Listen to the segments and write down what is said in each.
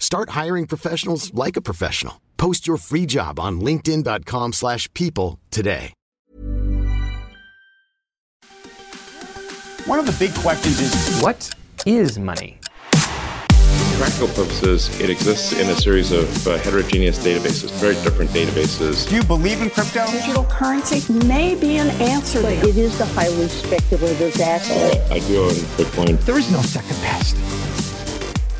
Start hiring professionals like a professional. Post your free job on linkedin.com/people today. One of the big questions is, what is money? For practical purposes, it exists in a series of heterogeneous databases, very different databases. Do you believe in crypto? Digital currency may be an answer. But it is the highly speculative asset. I do own Bitcoin. There is no second best.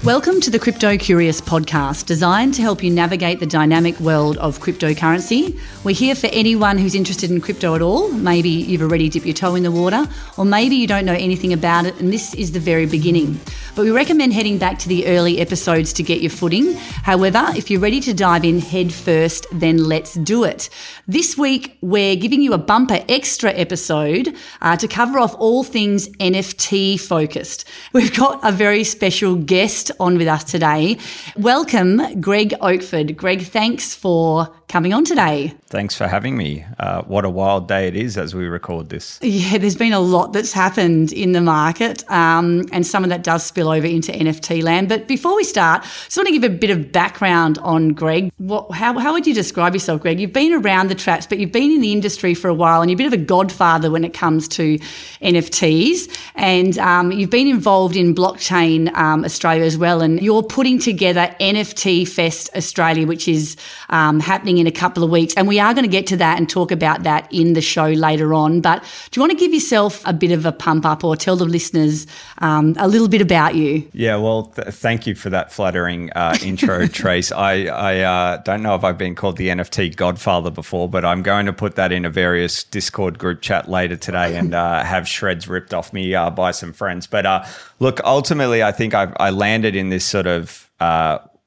Welcome to the Crypto Curious Podcast, designed to help you navigate the dynamic world of cryptocurrency. We're here for anyone who's interested in crypto at all. Maybe you've already dipped your toe in the water, or maybe you don't know anything about it, and this is the very beginning. But we recommend heading back to the early episodes to get your footing. However, if you're ready to dive in head first, then let's do it. This week, we're giving you a bumper extra episode to cover off all things NFT focused. We've got a very special guest on with us today. Welcome, Greg Oakford. Greg, thanks for coming on today. Thanks for having me. What a wild day it is as we record this. Yeah, there's been a lot that's happened in the market, and some of that does spill over into NFT land. But before we start, I just want to give a bit of background on Greg. How would you describe yourself, Greg? You've been around the traps, but you've been in the industry for a while, and you're a bit of a godfather when it comes to NFTs. And you've been involved in Blockchain Australia as well, and you're putting together NFT Fest Australia, which is happening in a couple of weeks, and we are going to get to that and talk about that in the show later on. But do you want to give yourself a bit of a pump up or tell the listeners a little bit about you? Yeah, well, thank you for that flattering intro, Trace. I don't know if I've been called the NFT Godfather before, but I'm going to put that in a various Discord group chat later today and have shreds ripped off me by some friends. But look, ultimately, I think I landed in this sort of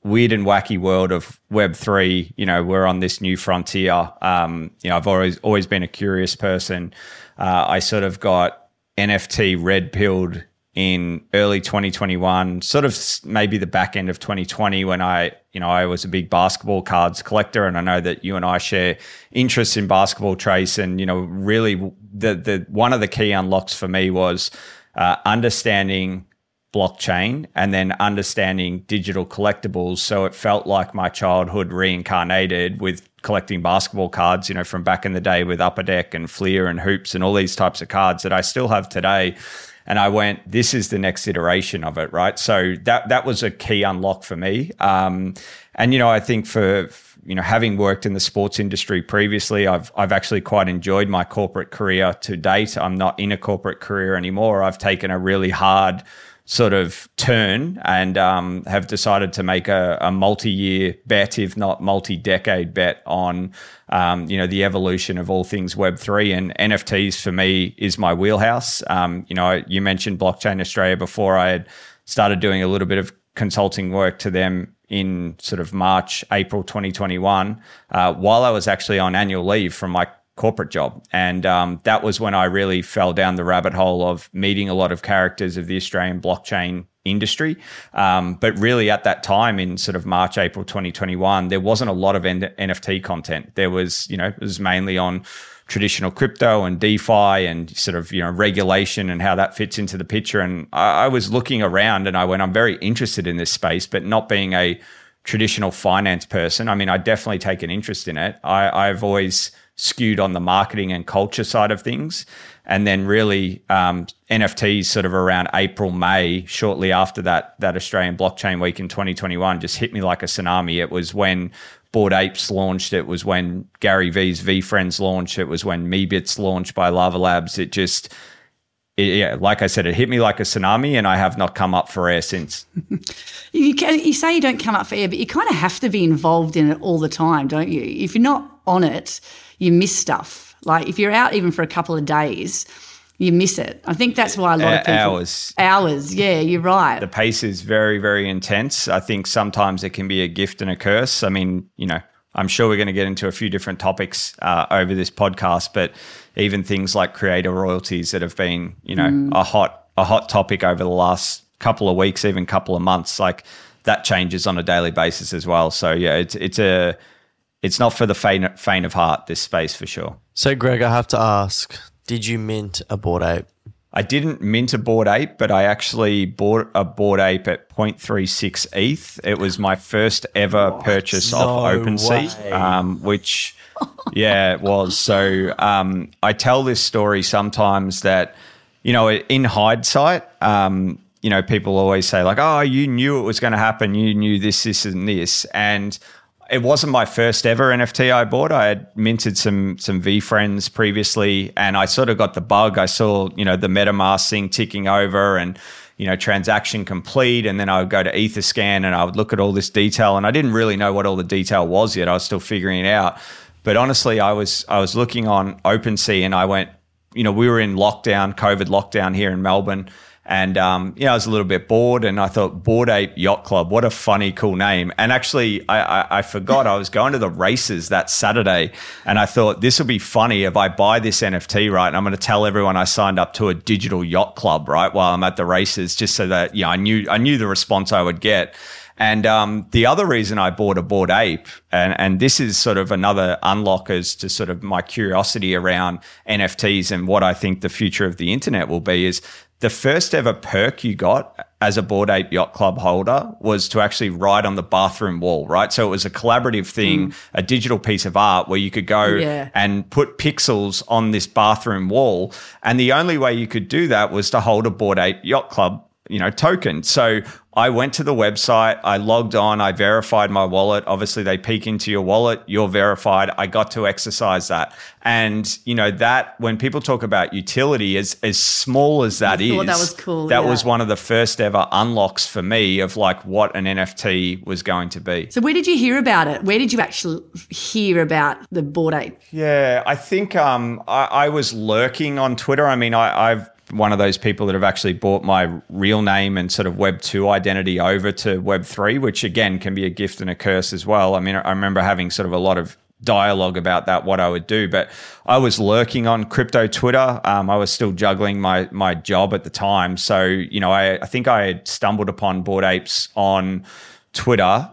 weird and wacky world of Web3. You know, we're on this new frontier. You know, I've always been a curious person. I sort of got NFT red-pilled in early 2021, sort of maybe the back end of 2020 when I was a big basketball cards collector, and I know that you and I share interests in basketball, Trace. And, you know, really the one of the key unlocks for me was understanding blockchain and then understanding digital collectibles. So it felt like my childhood reincarnated with collecting basketball cards, you know, from back in the day with Upper Deck and Fleer and Hoops and all these types of cards that I still have today. And I went, this is the next iteration of it, right? So that was a key unlock for me. And, you know, I think for, you know, having worked in the sports industry previously, I've actually quite enjoyed my corporate career to date. I'm not in a corporate career anymore. I've taken a really hard sort of turn and have decided to make a multi-year bet, if not multi-decade bet on, you know, the evolution of all things Web3, and NFTs for me is my wheelhouse. You know, you mentioned Blockchain Australia before. I had started doing a little bit of consulting work to them in sort of March, April 2021, while I was actually on annual leave from my corporate job. And that was when I really fell down the rabbit hole of meeting a lot of characters of the Australian blockchain industry. But really at that time in sort of March, April 2021, there wasn't a lot of NFT content. There was, you know, it was mainly on traditional crypto and DeFi and sort of, you know, regulation and how that fits into the picture. And I was looking around and I went, I'm very interested in this space, but not being a traditional finance person. I mean, I definitely take an interest in it. I've always skewed on the marketing and culture side of things. And then really NFTs sort of around April, May, shortly after that Australian Blockchain Week in 2021 just hit me like a tsunami. It was when Bored Apes launched. It was when Gary V's VeeFriends launched. It was when MeeBits launched by Larva Labs. Yeah, like I said, it hit me like a tsunami, and I have not come up for air since. You say you don't come up for air, but you kind of have to be involved in it all the time, don't you? If you're not on it, you miss stuff. Like if you're out even for a couple of days, you miss it. I think that's why a lot of people... Hours, yeah, you're right. The pace is very, very intense. I think sometimes it can be a gift and a curse. I mean, you know, I'm sure we're going to get into a few different topics over this podcast, but even things like creator royalties that have been, you know, a hot topic over the last couple of weeks, even couple of months, like that changes on a daily basis as well. So, yeah, it's not for the faint of heart, this space for sure. So, Greg, I have to ask... Did you mint a Bored Ape? I didn't mint a Bored Ape, but I actually bought a Bored Ape at 0.36 ETH. It was my first ever purchase off OpenSea, which, yeah, it was. So I tell this story sometimes that, you know, in hindsight, you know, people always say like, oh, you knew it was going to happen. You knew this, and this. And it wasn't my first ever NFT I bought. I had minted some VeeFriends previously, and I sort of got the bug. I saw, you know, the MetaMask thing ticking over and, you know, transaction complete, and then I would go to Etherscan and I would look at all this detail, and I didn't really know what all the detail was yet. I was still figuring it out. But honestly, I was looking on OpenSea and I went, you know, we were in lockdown, COVID lockdown here in Melbourne. And, you know, I was a little bit bored, and I thought Bored Ape Yacht Club, what a funny, cool name. And actually, I forgot I was going to the races that Saturday, and I thought this will be funny if I buy this NFT, right? And I'm going to tell everyone I signed up to a digital yacht club, right, while I'm at the races, just so that, you know, I knew the response I would get. And the other reason I bought a Bored Ape, and this is sort of another unlock as to sort of my curiosity around NFTs and what I think the future of the internet will be, is the first ever perk you got as a Bored Ape Yacht Club holder was to actually write on the bathroom wall, right? So it was a collaborative thing, a digital piece of art where you could go and put pixels on this bathroom wall. And the only way you could do that was to hold a Bored Ape Yacht Club, you know, token. So I went to the website, I logged on, I verified my wallet. Obviously, they peek into your wallet, you're verified. I got to exercise that. And, you know, that when people talk about utility, as small as that is, that was cool. That was one of the first ever unlocks for me of like what an NFT was going to be. So where did you hear about it? Where did you actually hear about the Bored Ape? Yeah, I think I was lurking on Twitter. I mean, I've one of those people that have actually bought my real name and sort of Web2 identity over to Web3, which again can be a gift and a curse as well. I mean, I remember having sort of a lot of dialogue about that, what I would do, but I was lurking on crypto Twitter. I was still juggling my job at the time. So, you know, I think I had stumbled upon Bored Apes on Twitter,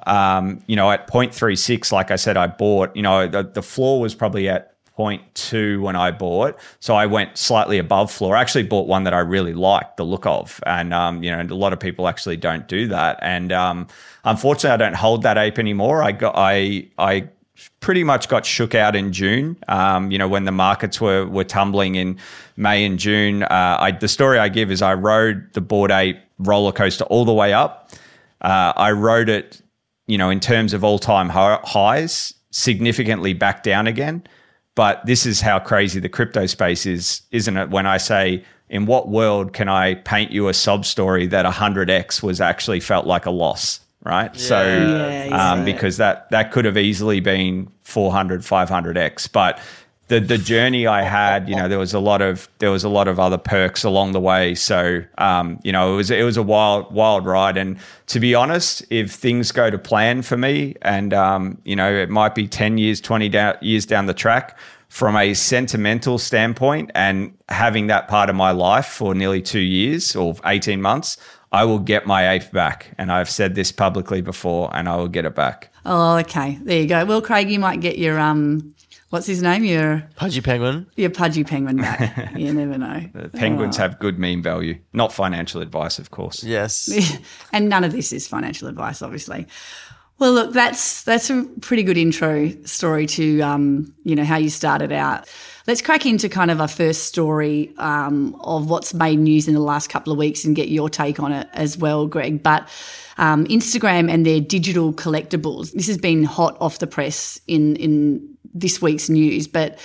you know, at 0.36, like I said, I bought, you know, the floor was probably at 0.2 when I bought. So I went slightly above floor. I actually bought one that I really liked the look of. And, you know, a lot of people actually don't do that. And unfortunately, I don't hold that ape anymore. I pretty much got shook out in June, you know, when the markets were tumbling in May and June. The story I give is I rode the Bored Ape roller coaster all the way up. I rode it, you know, in terms of all-time highs, significantly back down again. But this is how crazy the crypto space is, isn't it? When I say, in what world can I paint you a sob story that 100x was actually felt like a loss, right? Yeah, so exactly. Because that could have easily been 400, 500x. But the journey I had, you know, there was a lot of other perks along the way. So you know, it was a wild ride. And to be honest, if things go to plan for me, and you know, it might be 10 years, 20 years down the track, from a sentimental standpoint, and having that part of my life for nearly 2 years or 18 months, I will get my ape back. And I've said this publicly before, and I will get it back. Oh, okay, there you go. Well, Craig, you might get your what's his name? Your Pudgy Penguin. Your Pudgy Penguin back. You never know. The penguins have good meme value. Not financial advice, of course. Yes. And none of this is financial advice, obviously. Well, look, that's a pretty good intro story to, you know, how you started out. Let's crack into kind of our first story of what's made news in the last couple of weeks and get your take on it as well, Greg. But Instagram and their digital collectibles. This has been hot off the press in this week's news, but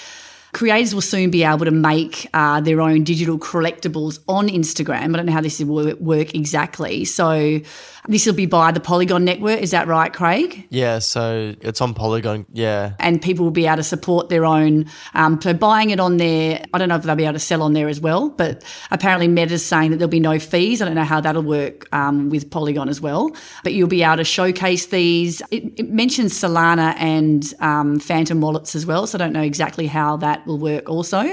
creators will soon be able to make their own digital collectibles on Instagram. I don't know how this will work exactly. So this will be by the Polygon network. Is that right, Craig? Yeah, so it's on Polygon, yeah. And people will be able to support their own. So buying it on there, I don't know if they'll be able to sell on there as well, but apparently Meta's saying that there'll be no fees. I don't know how that'll work with Polygon as well. But you'll be able to showcase these. It mentions Solana and Phantom wallets as well, so I don't know exactly how that will work also,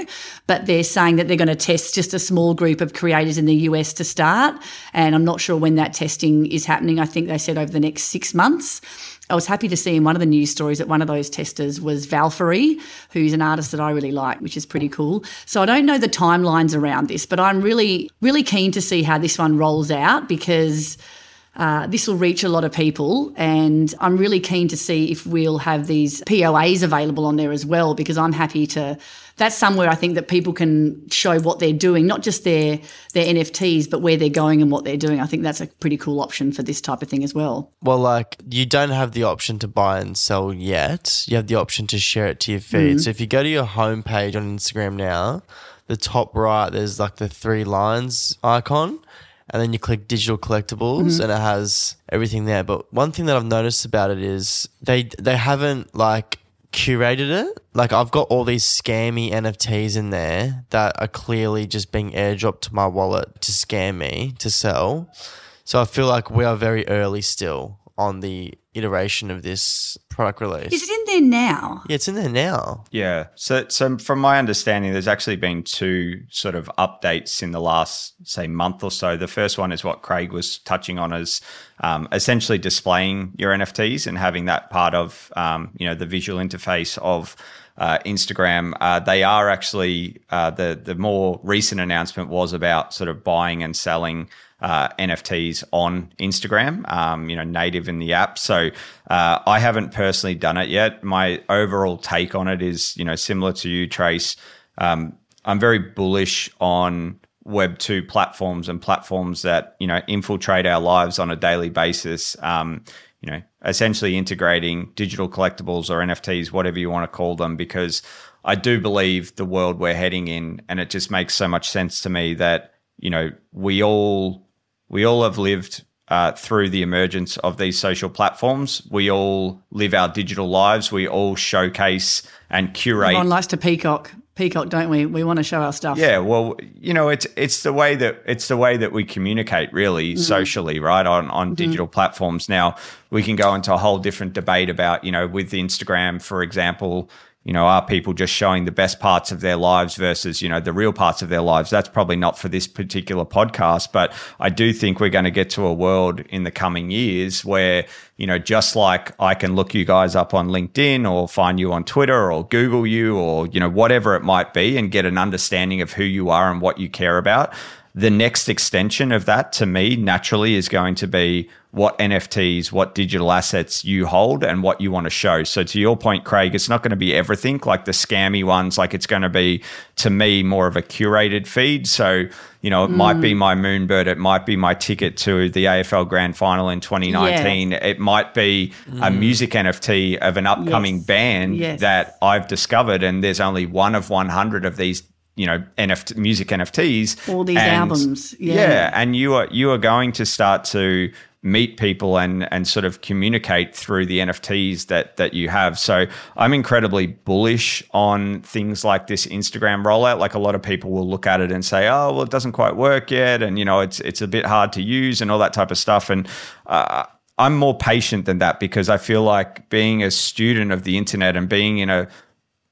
but they're saying that they're going to test just a small group of creators in the US to start, and I'm not sure when that testing is happening. I think they said over the next 6 months. I was happy to see in one of the news stories that one of those testers was Valkyrie, who's an artist that I really like, which is pretty cool. So I don't know the timelines around this, but I'm really, really keen to see how this one rolls out, because this will reach a lot of people, and I'm really keen to see if we'll have these POAs available on there as well, because I'm happy to – that's somewhere I think that people can show what they're doing, not just their NFTs, but where they're going and what they're doing. I think that's a pretty cool option for this type of thing as well. Well, like, you don't have the option to buy and sell yet. You have the option to share it to your feed. Mm-hmm. So if you go to your homepage on Instagram now, the top right, there's like the three lines icon, and then you click digital collectibles, mm-hmm. and it has everything there. But one thing that I've noticed about it is they haven't like curated it. Like, I've got all these scammy NFTs in there that are clearly just being airdropped to my wallet to scam me to sell. So I feel like we are very early still on the iteration of this product release. Is it in there now? Yeah, it's in there now. Yeah. So from my understanding, there's actually been two sort of updates in the last, say, month or so. The first one is what Craig was touching on, is essentially displaying your NFTs and having that part of, the visual interface of Instagram. They are actually, the more recent announcement was about sort of buying and selling NFTs on Instagram, native in the app. So I haven't personally done it yet. My overall take on it is, similar to you, Trace. I'm very bullish on Web 2 platforms and platforms that, infiltrate our lives on a daily basis. Essentially integrating digital collectibles or NFTs, whatever you want to call them, because I do believe the world we're heading in, and it just makes so much sense to me that, we all have lived through the emergence of these social platforms. We all live our digital lives. We all showcase and curate. Everyone likes to peacock, don't we? We want to show our stuff. Yeah, well, it's the way that we communicate really, mm-hmm. socially, right, on mm-hmm. digital platforms. Now, we can go into a whole different debate about, with Instagram, for example, are people just showing the best parts of their lives versus, the real parts of their lives? That's probably not for this particular podcast, but I do think we're going to get to a world in the coming years where, just like I can look you guys up on LinkedIn or find you on Twitter or Google you or, whatever it might be, and get an understanding of who you are and what you care about. The next extension of that, to me, naturally is going to be what NFTs, what digital assets you hold and what you want to show. So to your point, Craig, it's not going to be everything like the scammy ones. Like, it's going to be, to me, more of a curated feed. So, it might be my Moonbird. It might be my ticket to the AFL Grand Final in 2019. Yeah. It might be a music NFT of an upcoming band that I've discovered, and there's only one of 100 of these NFT music NFTs, all these albums, and you are going to start to meet people and sort of communicate through the NFTs that you have. So I'm incredibly bullish on things like this Instagram rollout. Like, a lot of people will look at it and say, oh, well, it doesn't quite work yet, and it's a bit hard to use and all that type of stuff. And I'm more patient than that, because I feel like being a student of the internet and being in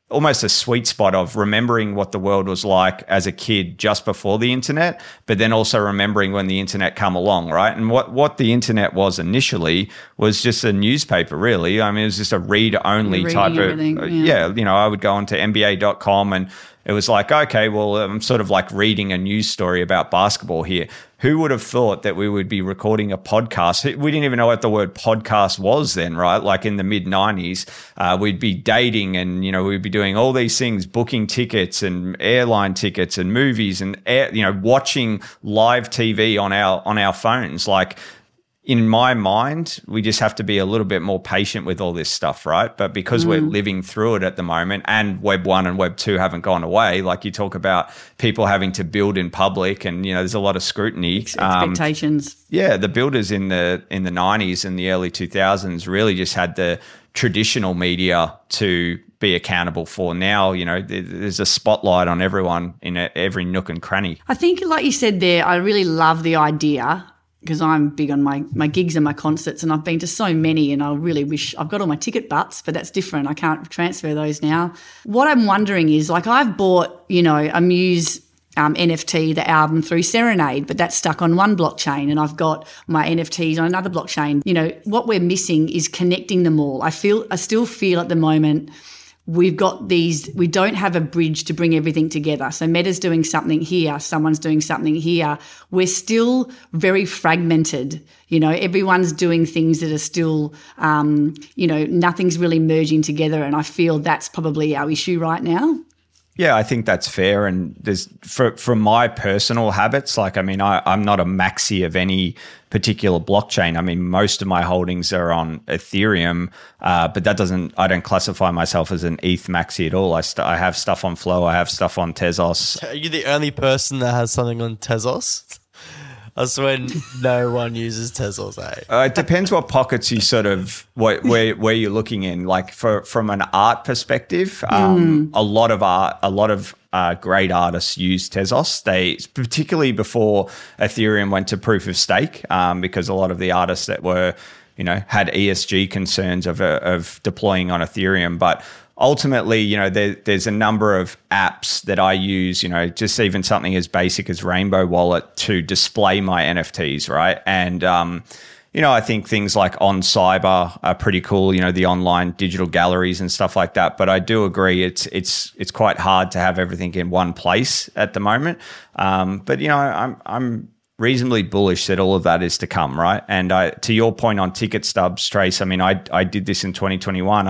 almost a sweet spot of remembering what the world was like as a kid just before the internet, but then also remembering when the internet came along, right? And what the internet was initially was just a newspaper, really. I mean, it was just a read-only type of... I would go onto NBA.com and it was like, okay, well, I'm sort of like reading a news story about basketball here. Who would have thought that we would be recording a podcast? We didn't even know what the word podcast was then, right? Like, in the mid-90s, we'd be dating and, we'd be doing all these things, booking tickets and airline tickets and movies and, watching live TV on our phones. Like, in my mind, we just have to be a little bit more patient with all this stuff, right? But because we're living through it at the moment, and Web 1 and Web 2 haven't gone away, like you talk about people having to build in public and, you know, there's a lot of scrutiny. Expectations. Yeah, the builders in the 90s and the early 2000s really just had the traditional media to be accountable for. Now, you know, there's a spotlight on everyone in every nook and cranny. I think, like you said there, I really love the idea, because I'm big on my gigs and my concerts, and I've been to so many, and I really wish I've got all my ticket butts, but that's different. I can't transfer those now. What I'm wondering is, like, I've bought, you know, a Muse NFT, the album, through Serenade, but that's stuck on one blockchain, and I've got my NFTs on another blockchain. You know, what we're missing is connecting them all. I still feel at the moment we've got these, we don't have a bridge to bring everything together. So Meta's doing something here, someone's doing something here. We're still very fragmented. You know, everyone's doing things that are still, you know, nothing's really merging together. And I feel that's probably our issue right now. Yeah, I think that's fair. And there's for my personal habits, like, I mean, I'm not a maxi of any particular blockchain. I mean, most of my holdings are on Ethereum, but that doesn't, I don't classify myself as an ETH maxi at all. I have stuff on Flow. I have stuff on Tezos. Are you the only person that has something on Tezos? I swear no one uses Tezos, eh? It depends what pockets you sort of, where you're looking in. Like from an art perspective, a lot of great artists use Tezos. They, particularly before Ethereum went to proof of stake, because a lot of the artists that were, you know, had ESG concerns of deploying on Ethereum. But ultimately, you know, there's a number of apps that I use, you know, just even something as basic as Rainbow Wallet to display my NFTs, right? And, you know, I think things like OnCyber are pretty cool, you know, the online digital galleries and stuff like that. But I do agree it's quite hard to have everything in one place at the moment. But, you know, I'm reasonably bullish that all of that is to come, right? And to your point on ticket stubs, Trace, I mean, I did this in 2021.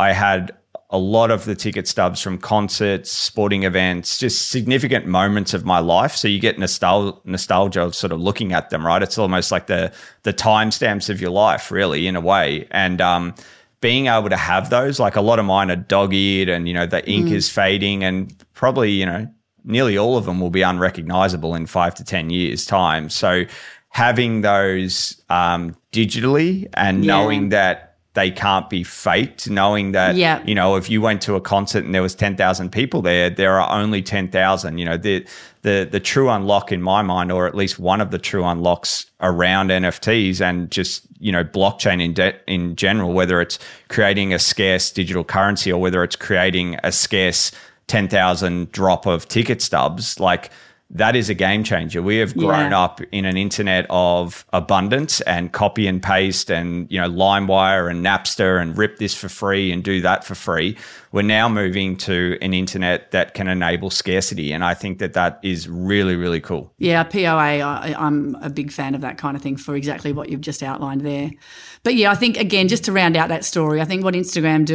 I had a lot of the ticket stubs from concerts, sporting events, just significant moments of my life. So you get nostalgia of sort of looking at them, right? It's almost like the timestamps of your life, really, in a way. And being able to have those, like a lot of mine are dog-eared and, you know, the ink is fading, and probably, you know, nearly all of them will be unrecognizable in 5 to 10 years' time. So having those digitally and knowing that they can't be faked, knowing that, you know, if you went to a concert and there was 10,000 people there, there are only 10,000. You know, the true unlock in my mind, or at least one of the true unlocks around NFTs and just, you know, blockchain in general, whether it's creating a scarce digital currency or whether it's creating a scarce 10,000 drop of ticket stubs, like, that is a game changer. We have grown up in an internet of abundance and copy and paste and, you know, LimeWire and Napster and rip this for free and do that for free. We're now moving to an internet that can enable scarcity. And I think that that is really, really cool. Yeah, POA, I'm a big fan of that kind of thing for exactly what you've just outlined there. But, yeah, I think, again, just to round out that story, I think what Instagram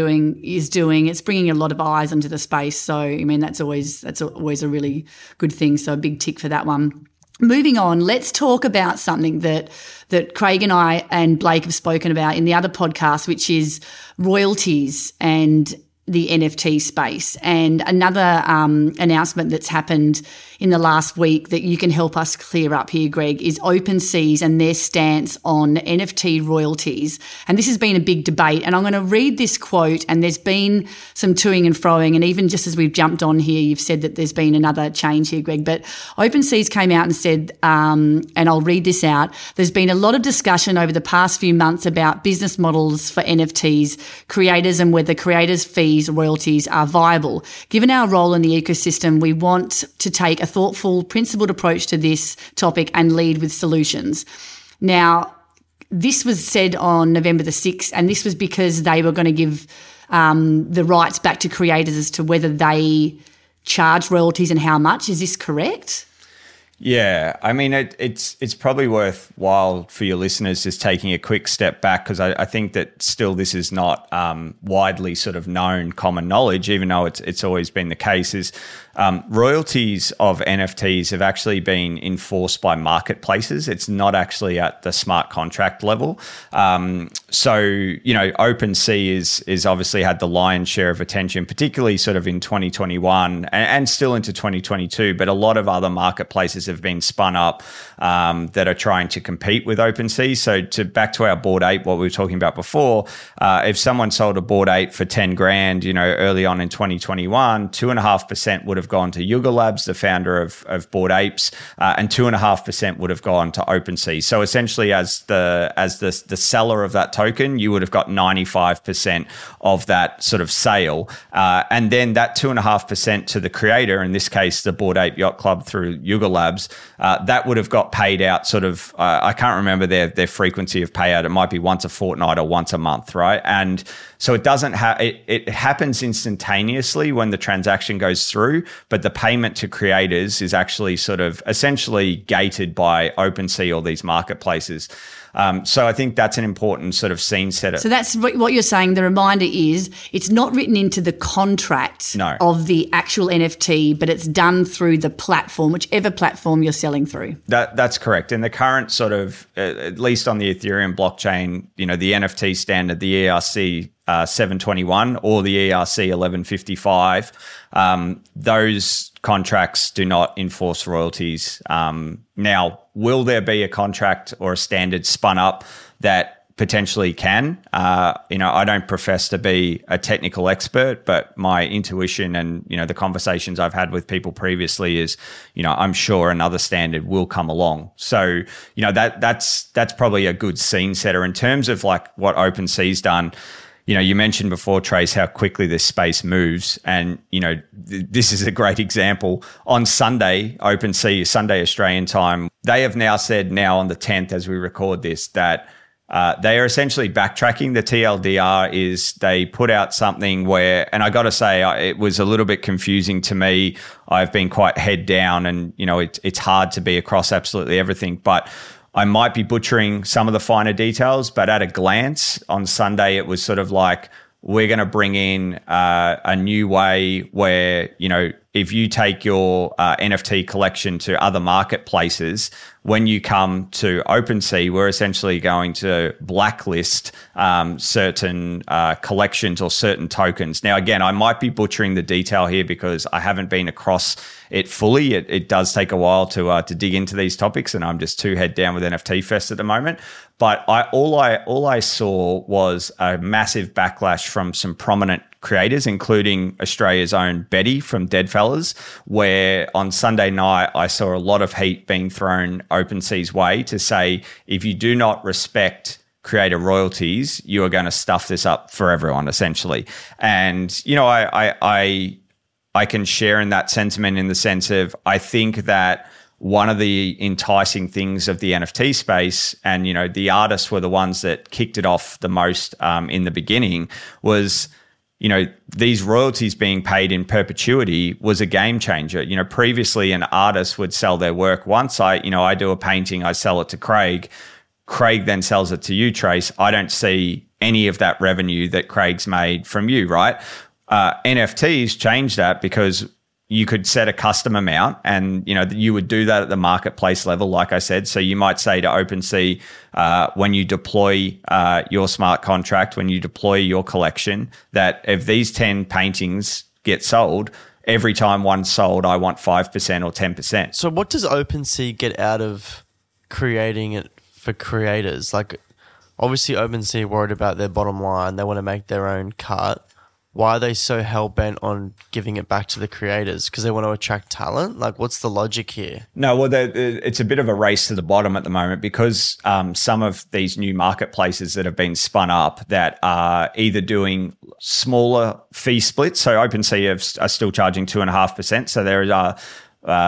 is doing, it's bringing a lot of eyes into the space. So, I mean, that's always a really good thing. So big tick for that one. Moving on, let's talk about something that Craig and I and Blake have spoken about in the other podcast, which is royalties and the NFT space. And another announcement that's happened in the last week that you can help us clear up here, Greg, is OpenSea and their stance on NFT royalties. And this has been a big debate. And I'm going to read this quote, and there's been some toing and froing. And even just as we've jumped on here, you've said that there's been another change here, Greg. But OpenSea came out and said, and I'll read this out, there's been a lot of discussion over the past few months about business models for NFTs, creators, and whether creators' fees, royalties are viable. Given our role in the ecosystem, we want to take a thoughtful, principled approach to this topic and lead with solutions. Now, this was said on November the 6th, and this was because they were going to give the rights back to creators as to whether they charge royalties and how much. Is this correct? Yeah, I mean, it's probably worthwhile for your listeners just taking a quick step back, because I think that still this is not widely sort of known common knowledge, even though it's always been the case, is royalties of NFTs have actually been enforced by marketplaces. It's not actually at the smart contract level. So, you know, OpenSea is obviously had the lion's share of attention, particularly sort of in 2021 and still into 2022, but a lot of other marketplaces have been spun up that are trying to compete with OpenSea. So back to our Bored Ape, what we were talking about before, if someone sold a Bored Ape for 10 grand, you know, early on in 2021, 2.5% would have gone to Yuga Labs, the founder of Bored Apes, and 2.5% would have gone to OpenSea. So essentially as the seller of that token, you would have got 95% of that sort of sale. And then that 2.5% to the creator, in this case, the Bored Ape Yacht Club through Yuga Labs, that would have got paid out sort of, I can't remember their frequency of payout. It might be once a fortnight or once a month, right? And so it doesn't it happens instantaneously when the transaction goes through, but the payment to creators is actually sort of essentially gated by OpenSea or these marketplaces. So I think that's an important sort of scene setter. So that's what you're saying. The reminder is it's not written into the contract of the actual NFT, but it's done through the platform, whichever platform you're selling through. That's correct. And the current sort of, at least on the Ethereum blockchain, you know, the NFT standard, the ERC 721 or the ERC 1155, those contracts do not enforce royalties. Now, will there be a contract or a standard spun up that potentially can? You know, I don't profess to be a technical expert, but my intuition and, you know, the conversations I've had with people previously is, you know, I'm sure another standard will come along. So, you know, that's probably a good scene setter in terms of like what OpenSea's done. You know, you mentioned before, Trace, how quickly this space moves. And, you know, this is a great example. On Sunday, OpenSea, Sunday Australian time, they have now said now on the 10th as we record this that they are essentially backtracking. The TLDR is they put out something where, and I got to say, it was a little bit confusing to me. I've been quite head down and, you know, it's hard to be across absolutely everything. But I might be butchering some of the finer details, but at a glance on Sunday, it was sort of like, we're going to bring in a new way where, you know, if you take your NFT collection to other marketplaces, when you come to OpenSea, we're essentially going to blacklist certain collections or certain tokens. Now, again, I might be butchering the detail here because I haven't been across it fully. It does take a while to dig into these topics, and I'm just too head down with NFT Fest at the moment. But all I saw was a massive backlash from some prominent creators, including Australia's own Betty from Deadfellas, where on Sunday night I saw a lot of heat being thrown OpenSea's way to say, if you do not respect creator royalties, you are going to stuff this up for everyone, essentially. And, you know, I can share in that sentiment in the sense of I think that one of the enticing things of the NFT space, and, you know, the artists were the ones that kicked it off the most in the beginning, was, you know, these royalties being paid in perpetuity was a game changer. You know, previously an artist would sell their work once. I do a painting, I sell it to Craig. Craig then sells it to you, Trace. I don't see any of that revenue that Craig's made from you, right? NFTs changed that because you could set a custom amount and, you know, you would do that at the marketplace level, like I said. So you might say to OpenSea, when you deploy your smart contract, when you deploy your collection, that if these 10 paintings get sold, every time one's sold, I want 5% or 10%. So what does OpenSea get out of creating it for creators? Like, obviously OpenSea worried about their bottom line. They want to make their own cut. Why are they so hell-bent on giving it back to the creators? Because they want to attract talent? Like, what's the logic here? No, well, it's a bit of a race to the bottom at the moment because some of these new marketplaces that have been spun up that are either doing smaller fee splits. So OpenSea are still charging 2.5%. So there are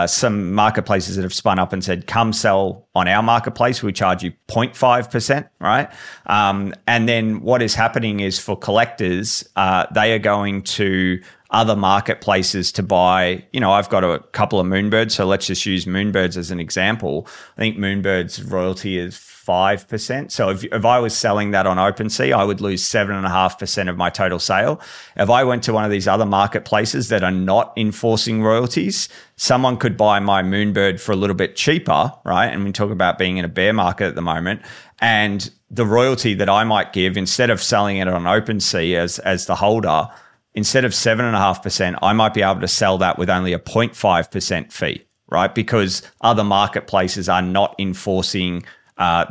some marketplaces that have spun up and said, come sell on our marketplace. We charge you 0.5%, right? And then what is happening is for collectors, they are going to other marketplaces to buy. You know, I've got a couple of Moonbirds, so let's just use Moonbirds as an example. I think Moonbirds royalty is 5%. So if I was selling that on OpenSea, I would lose 7.5% of my total sale. If I went to one of these other marketplaces that are not enforcing royalties, someone could buy my Moonbird for a little bit cheaper, right? And we talk about being in a bear market at the moment. And the royalty that I might give, instead of selling it on OpenSea as the holder, instead of 7.5%, I might be able to sell that with only a 0.5% fee, right? Because other marketplaces are not enforcing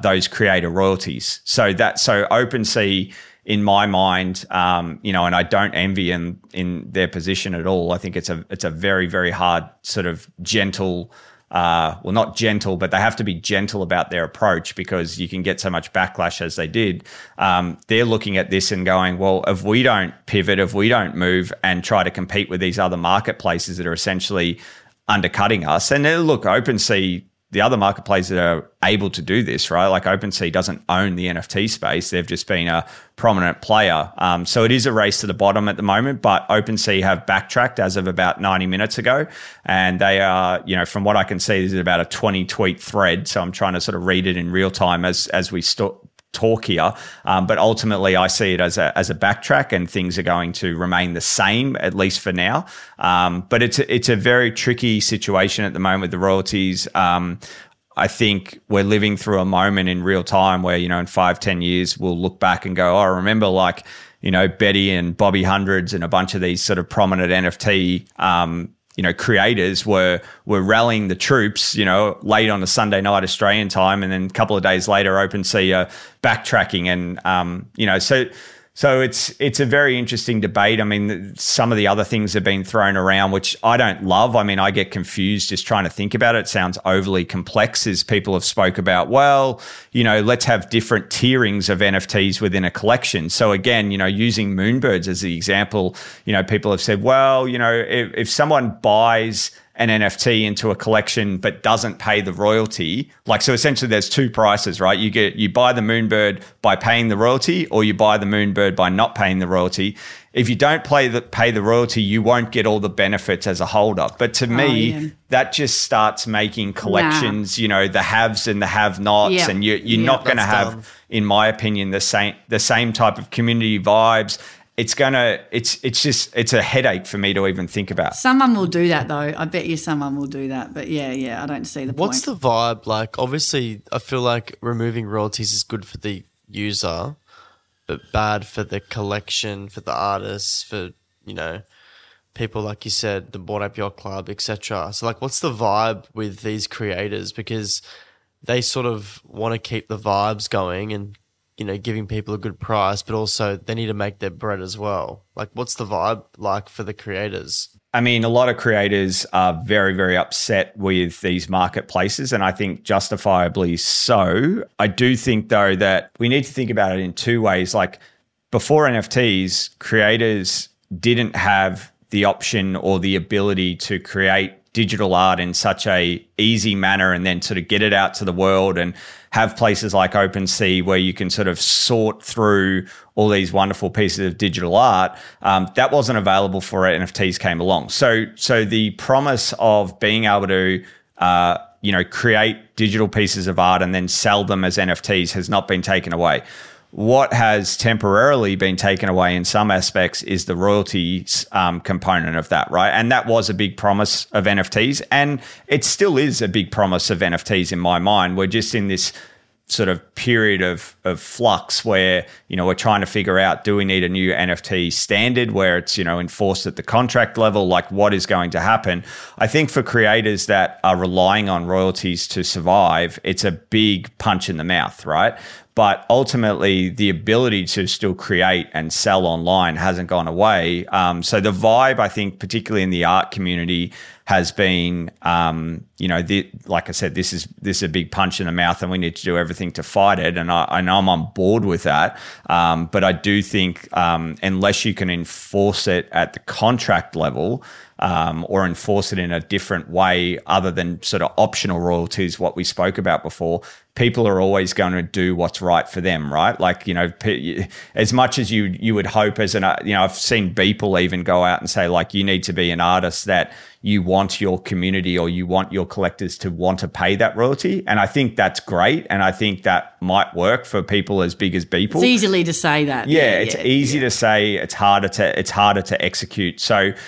those creator royalties. So OpenSea, in my mind, you know, and I don't envy in their position at all. I think it's a very, very hard sort of gentle, well, not gentle, but they have to be gentle about their approach because you can get so much backlash as they did. They're looking at this and going, well, if we don't pivot, if we don't move and try to compete with these other marketplaces that are essentially undercutting us. And look, OpenSea, the other marketplaces that are able to do this, right? Like OpenSea doesn't own the NFT space. They've just been a prominent player. So it is a race to the bottom at the moment, but OpenSea have backtracked as of about 90 minutes ago. And they are, you know, from what I can see, this is about a 20-tweet thread. So I'm trying to sort of read it in real time as we talk here. But ultimately, I see it as a backtrack, and things are going to remain the same, at least for now. But it's a very tricky situation at the moment with the royalties. I think we're living through a moment in real time where, you know, in 5-10 years, we'll look back and go, oh, I remember, like, you know, Betty and Bobby Hundreds and a bunch of these sort of prominent NFT you know, creators were rallying the troops, you know, late on a Sunday night Australian time, and then a couple of days later, OpenSea are backtracking, and you know, so it's a very interesting debate. I mean, some of the other things have been thrown around, which I don't love. I mean, I get confused just trying to think about it. It sounds overly complex, as people have spoke about. Well, you know, let's have different tierings of NFTs within a collection. So again, you know, using Moonbirds as the example, you know, people have said, well, you know, if someone buys an NFT into a collection but doesn't pay the royalty, like, so essentially there's two prices, right? You buy the Moonbird by paying the royalty, or you buy the Moonbird by not paying the royalty. If you don't pay the royalty, you won't get all the benefits as a holder. But to me, that just starts making collections, you know, the haves and the have-nots, and you're not going to have, in my opinion, the same type of community vibes. It's just a headache for me to even think about. Someone will do that, though. I bet you someone will do that. But I don't see the point. What's the vibe like? Obviously, I feel like removing royalties is good for the user, but bad for the collection, for the artists, for, you know, people like you said, the Bored Ape Yacht Club, etc. So, like, what's the vibe with these creators? Because they sort of want to keep the vibes going and, you know, giving people a good price, but also they need to make their bread as well. Like, what's the vibe like for the creators? I mean, a lot of creators are very, very upset with these marketplaces, and I think justifiably so. I do think, though, that we need to think about it in two ways. Like, before NFTs, creators didn't have the option or the ability to create digital art in such a easy manner and then sort of get it out to the world, and have places like OpenSea where you can sort of sort through all these wonderful pieces of digital art. That wasn't available before NFTs came along. So the promise of being able to you know, create digital pieces of art and then sell them as NFTs has not been taken away. What has temporarily been taken away in some aspects is the royalties component of that, right? And that was a big promise of NFTs, and it still is a big promise of NFTs in my mind. We're just in this sort of period of flux where, you know, we're trying to figure out, do we need a new NFT standard where it's, you know, enforced at the contract level? Like, what is going to happen? I think for creators that are relying on royalties to survive, it's a big punch in the mouth, right? But ultimately, the ability to still create and sell online hasn't gone away. So the vibe, I think, particularly in the art community, has been, like I said, this is a big punch in the mouth, and we need to do everything to fight it. And I'm on board with that, but I do think unless you can enforce it at the contract level, or enforce it in a different way other than sort of optional royalties, what we spoke about before, people are always going to do what's right for them, right? Like, as much as you would hope as I've seen people even go out and say, like, you need to be an artist that you want your community or you want your collectors to want to pay that royalty. And I think that's great. And I think that might work for people as big as people. It's easily to say that. Yeah, it's easy to say. It's harder to execute. So, for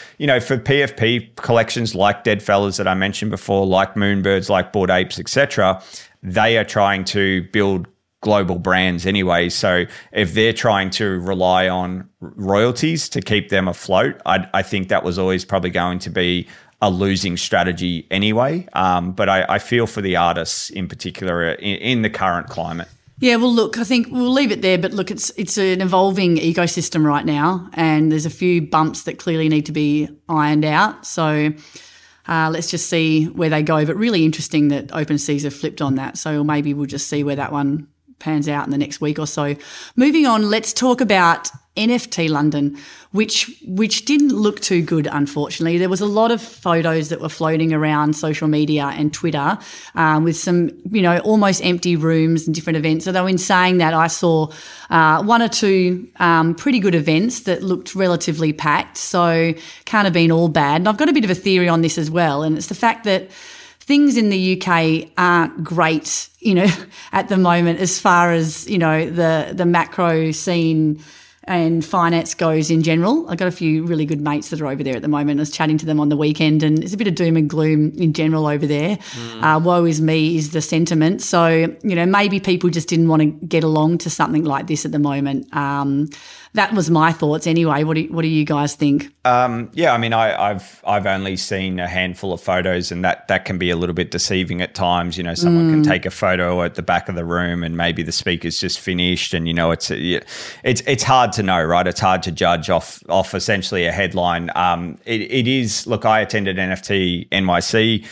PFP collections like Deadfellas that I mentioned before, like Moonbirds, like Bored Apes, etc., they are trying to build global brands anyway. So if they're trying to rely on royalties to keep them afloat, I think that was always probably going to be a losing strategy anyway. But I feel for the artists in particular in the current climate. Yeah, well, look, I think we'll leave it there. But look, it's an evolving ecosystem right now, and there's a few bumps that clearly need to be ironed out. So let's just see where they go. But really interesting that OpenSeas have flipped on that. So maybe we'll just see where that one pans out in the next week or so. Moving on, let's talk about NFT London, which didn't look too good, unfortunately. There was a lot of photos that were floating around social media and Twitter with some, almost empty rooms and different events. Although in saying that, I saw one or two pretty good events that looked relatively packed, so can't have been all bad. And I've got a bit of a theory on this as well, and it's the fact that things in the UK aren't great, at the moment as far as, the macro scene and finance goes in general. I've got a few really good mates that are over there at the moment. I was chatting to them on the weekend, and it's a bit of doom and gloom in general over there. Woe is me is the sentiment. So, maybe people just didn't want to get along to something like this at the moment. That was my thoughts anyway. What do you guys think? I've only seen a handful of photos, and that can be a little bit deceiving at times. Someone can take a photo at the back of the room, and maybe the speaker's just finished, and it's hard to know, right? It's hard to judge off essentially a headline. It is. Look, I attended NFT NYC.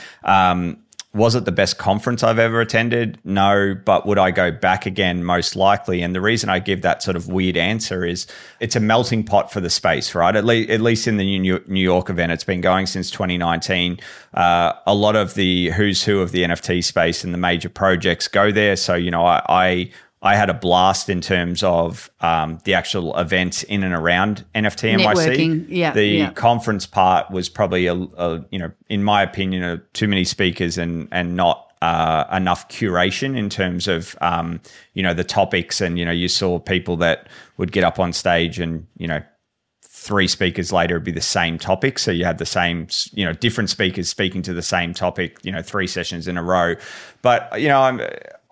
Was it the best conference I've ever attended? No, but would I go back again? Most likely. And the reason I give that sort of weird answer is it's a melting pot for the space, right? At least in the New York event, it's been going since 2019. A lot of the who's who of the NFT space and the major projects go there. So, I had a blast in terms of the actual events in and around NFT NYC. Yeah, the conference part was probably in my opinion, too many speakers and not enough curation in terms of the topics. And you saw people that would get up on stage and 3 speakers later would be the same topic. So you had the same, different speakers speaking to the same topic, 3 sessions in a row. But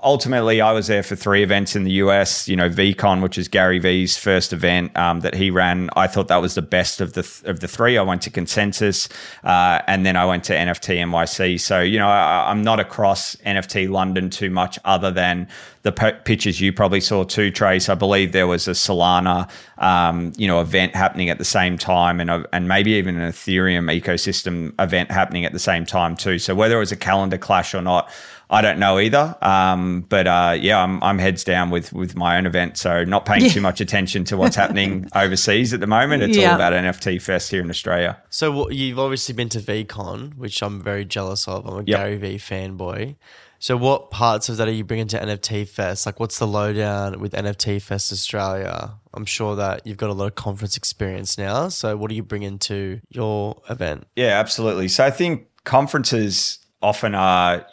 Ultimately, I was there for 3 events in the US, VeeCon, which is Gary Vee's first event that he ran. I thought that was the best of the 3. I went to Consensus and then I went to NFT NYC. So, I'm not across NFT London too much other than the pictures you probably saw too, Trace. I believe there was a Solana, event happening at the same time and maybe even an Ethereum ecosystem event happening at the same time too. So whether it was a calendar clash or not, I don't know either, I'm heads down with my own event, so not paying too much attention to what's happening overseas at the moment. It's all about NFT Fest here in Australia. So you've obviously been to VeeCon, which I'm very jealous of. I'm a Gary Vee fanboy. So what parts of that are you bringing to NFT Fest? Like, what's the lowdown with NFT Fest Australia? I'm sure that you've got a lot of conference experience now. So what do you bring into your event? Yeah, absolutely. So I think conferences often are,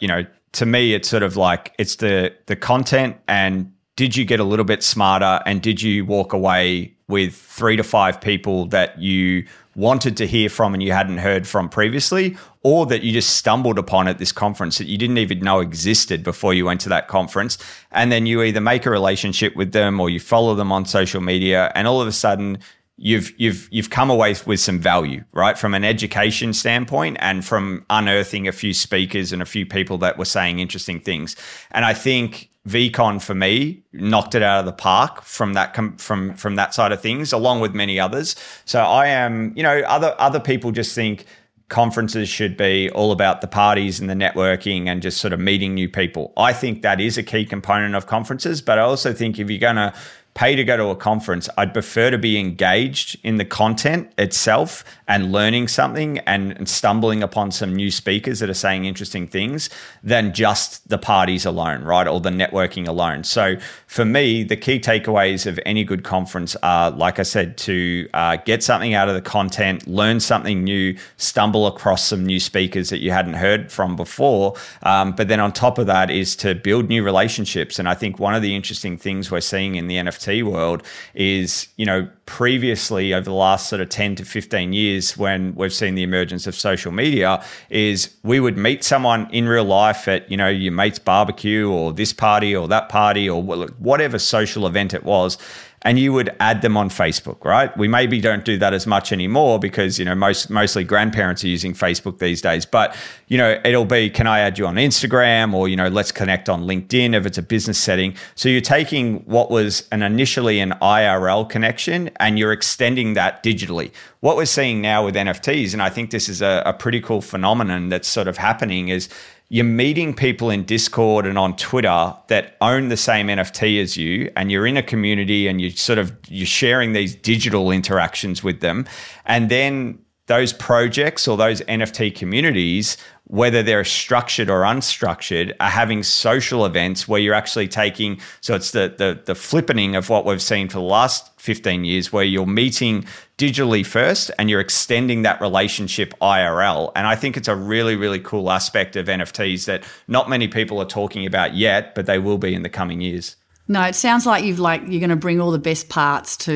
to me, it's sort of like it's the content, and did you get a little bit smarter, and did you walk away with 3 to 5 people that you wanted to hear from and you hadn't heard from previously, or that you just stumbled upon at this conference that you didn't even know existed before you went to that conference, and then you either make a relationship with them or you follow them on social media, and all of a sudden You've come away with some value, right? From an education standpoint and from unearthing a few speakers and a few people that were saying interesting things. And I think VeeCon for me knocked it out of the park from that from that side of things, along with many others. So I am, other people just think conferences should be all about the parties and the networking and just sort of meeting new people. I think that is a key component of conferences, but I also think if you're going to pay to go to a conference, I'd prefer to be engaged in the content itself and learning something and stumbling upon some new speakers that are saying interesting things than just the parties alone, right? Or the networking alone. So for me, the key takeaways of any good conference are, like I said, to get something out of the content, learn something new, stumble across some new speakers that you hadn't heard from before. But then on top of that is to build new relationships. And I think one of the interesting things we're seeing in the NFT world is, you know, previously over the last sort of 10 to 15 years when we've seen the emergence of social media is we would meet someone in real life at, you know, your mate's barbecue or this party or that party or whatever social event it was. And you would add them on Facebook, right? We maybe don't do that as much anymore because, you know, mostly grandparents are using Facebook these days. But, you know, it'll be, can I add you on Instagram? Or, you know, let's connect on LinkedIn if it's a business setting. So you're taking what was initially an IRL connection and you're extending that digitally. What we're seeing now with NFTs, and I think this is a pretty cool phenomenon that's sort of happening, is you're meeting people in Discord and on Twitter that own the same NFT as you, and you're in a community and you're sharing these digital interactions with them. And then those projects or those NFT communities, whether they're structured or unstructured, are having social events where you're actually taking, so it's the flippening of what we've seen for the last 15 years where you're meeting digitally first and you're extending that relationship IRL. And I think it's a really, really cool aspect of NFTs that not many people are talking about yet, but they will be in the coming years. No, it sounds like you're going to bring all the best parts to,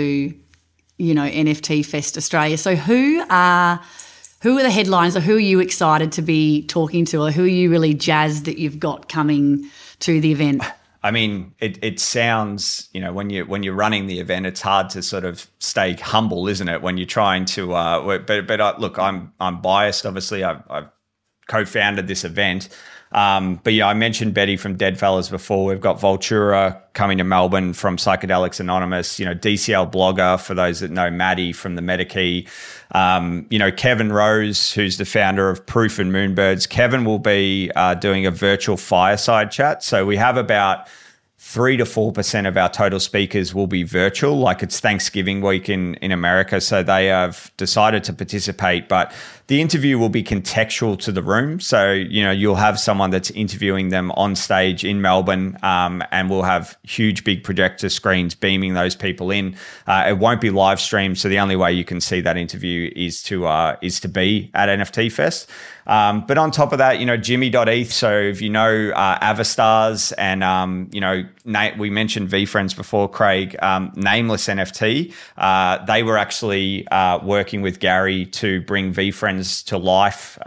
you know, NFT Fest Australia. So who are the headlines, or who are you excited to be talking to, or who are you really jazzed that you've got coming to the event? I mean, it sounds, you know, when you're running the event, it's hard to sort of stay humble, isn't it? When you're trying to, look, I'm biased. Obviously, I've co-founded this event. But yeah, I mentioned Betty from Deadfellas before. We've got Vultura coming to Melbourne from Psychedelics Anonymous, you know, DCL Blogger, for those that know Maddie from the MetaKey, you know, Kevin Rose, who's the founder of Proof and Moonbirds. Kevin will be doing a virtual fireside chat. So we have about 3 to 4% of our total speakers will be virtual. Like, it's Thanksgiving week in America, so they have decided to participate. But the interview will be contextual to the room. So, you know, you'll have someone that's interviewing them on stage in Melbourne, and we'll have huge big projector screens beaming those people in. It won't be live streamed, so the only way you can see that interview is to be at NFT Fest. But on top of that, you know, Jimmy.eth. So if you know Avastars and, you know, we mentioned VeeFriends before, Craig, Nameless NFT, they were actually working with Gary to bring VeeFriends to life,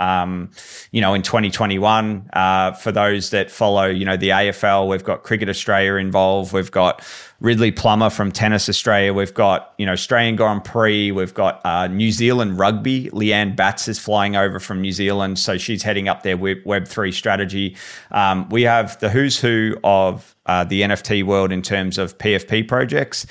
you know, in 2021. For those that follow, you know, the AFL, we've got Cricket Australia involved. We've got Ridley Plummer from Tennis Australia. We've got, you know, Australian Grand Prix. We've got New Zealand Rugby. Leanne Batts is flying over from New Zealand, so she's heading up their Web3 strategy. We have the who's who of the NFT world in terms of PFP projects.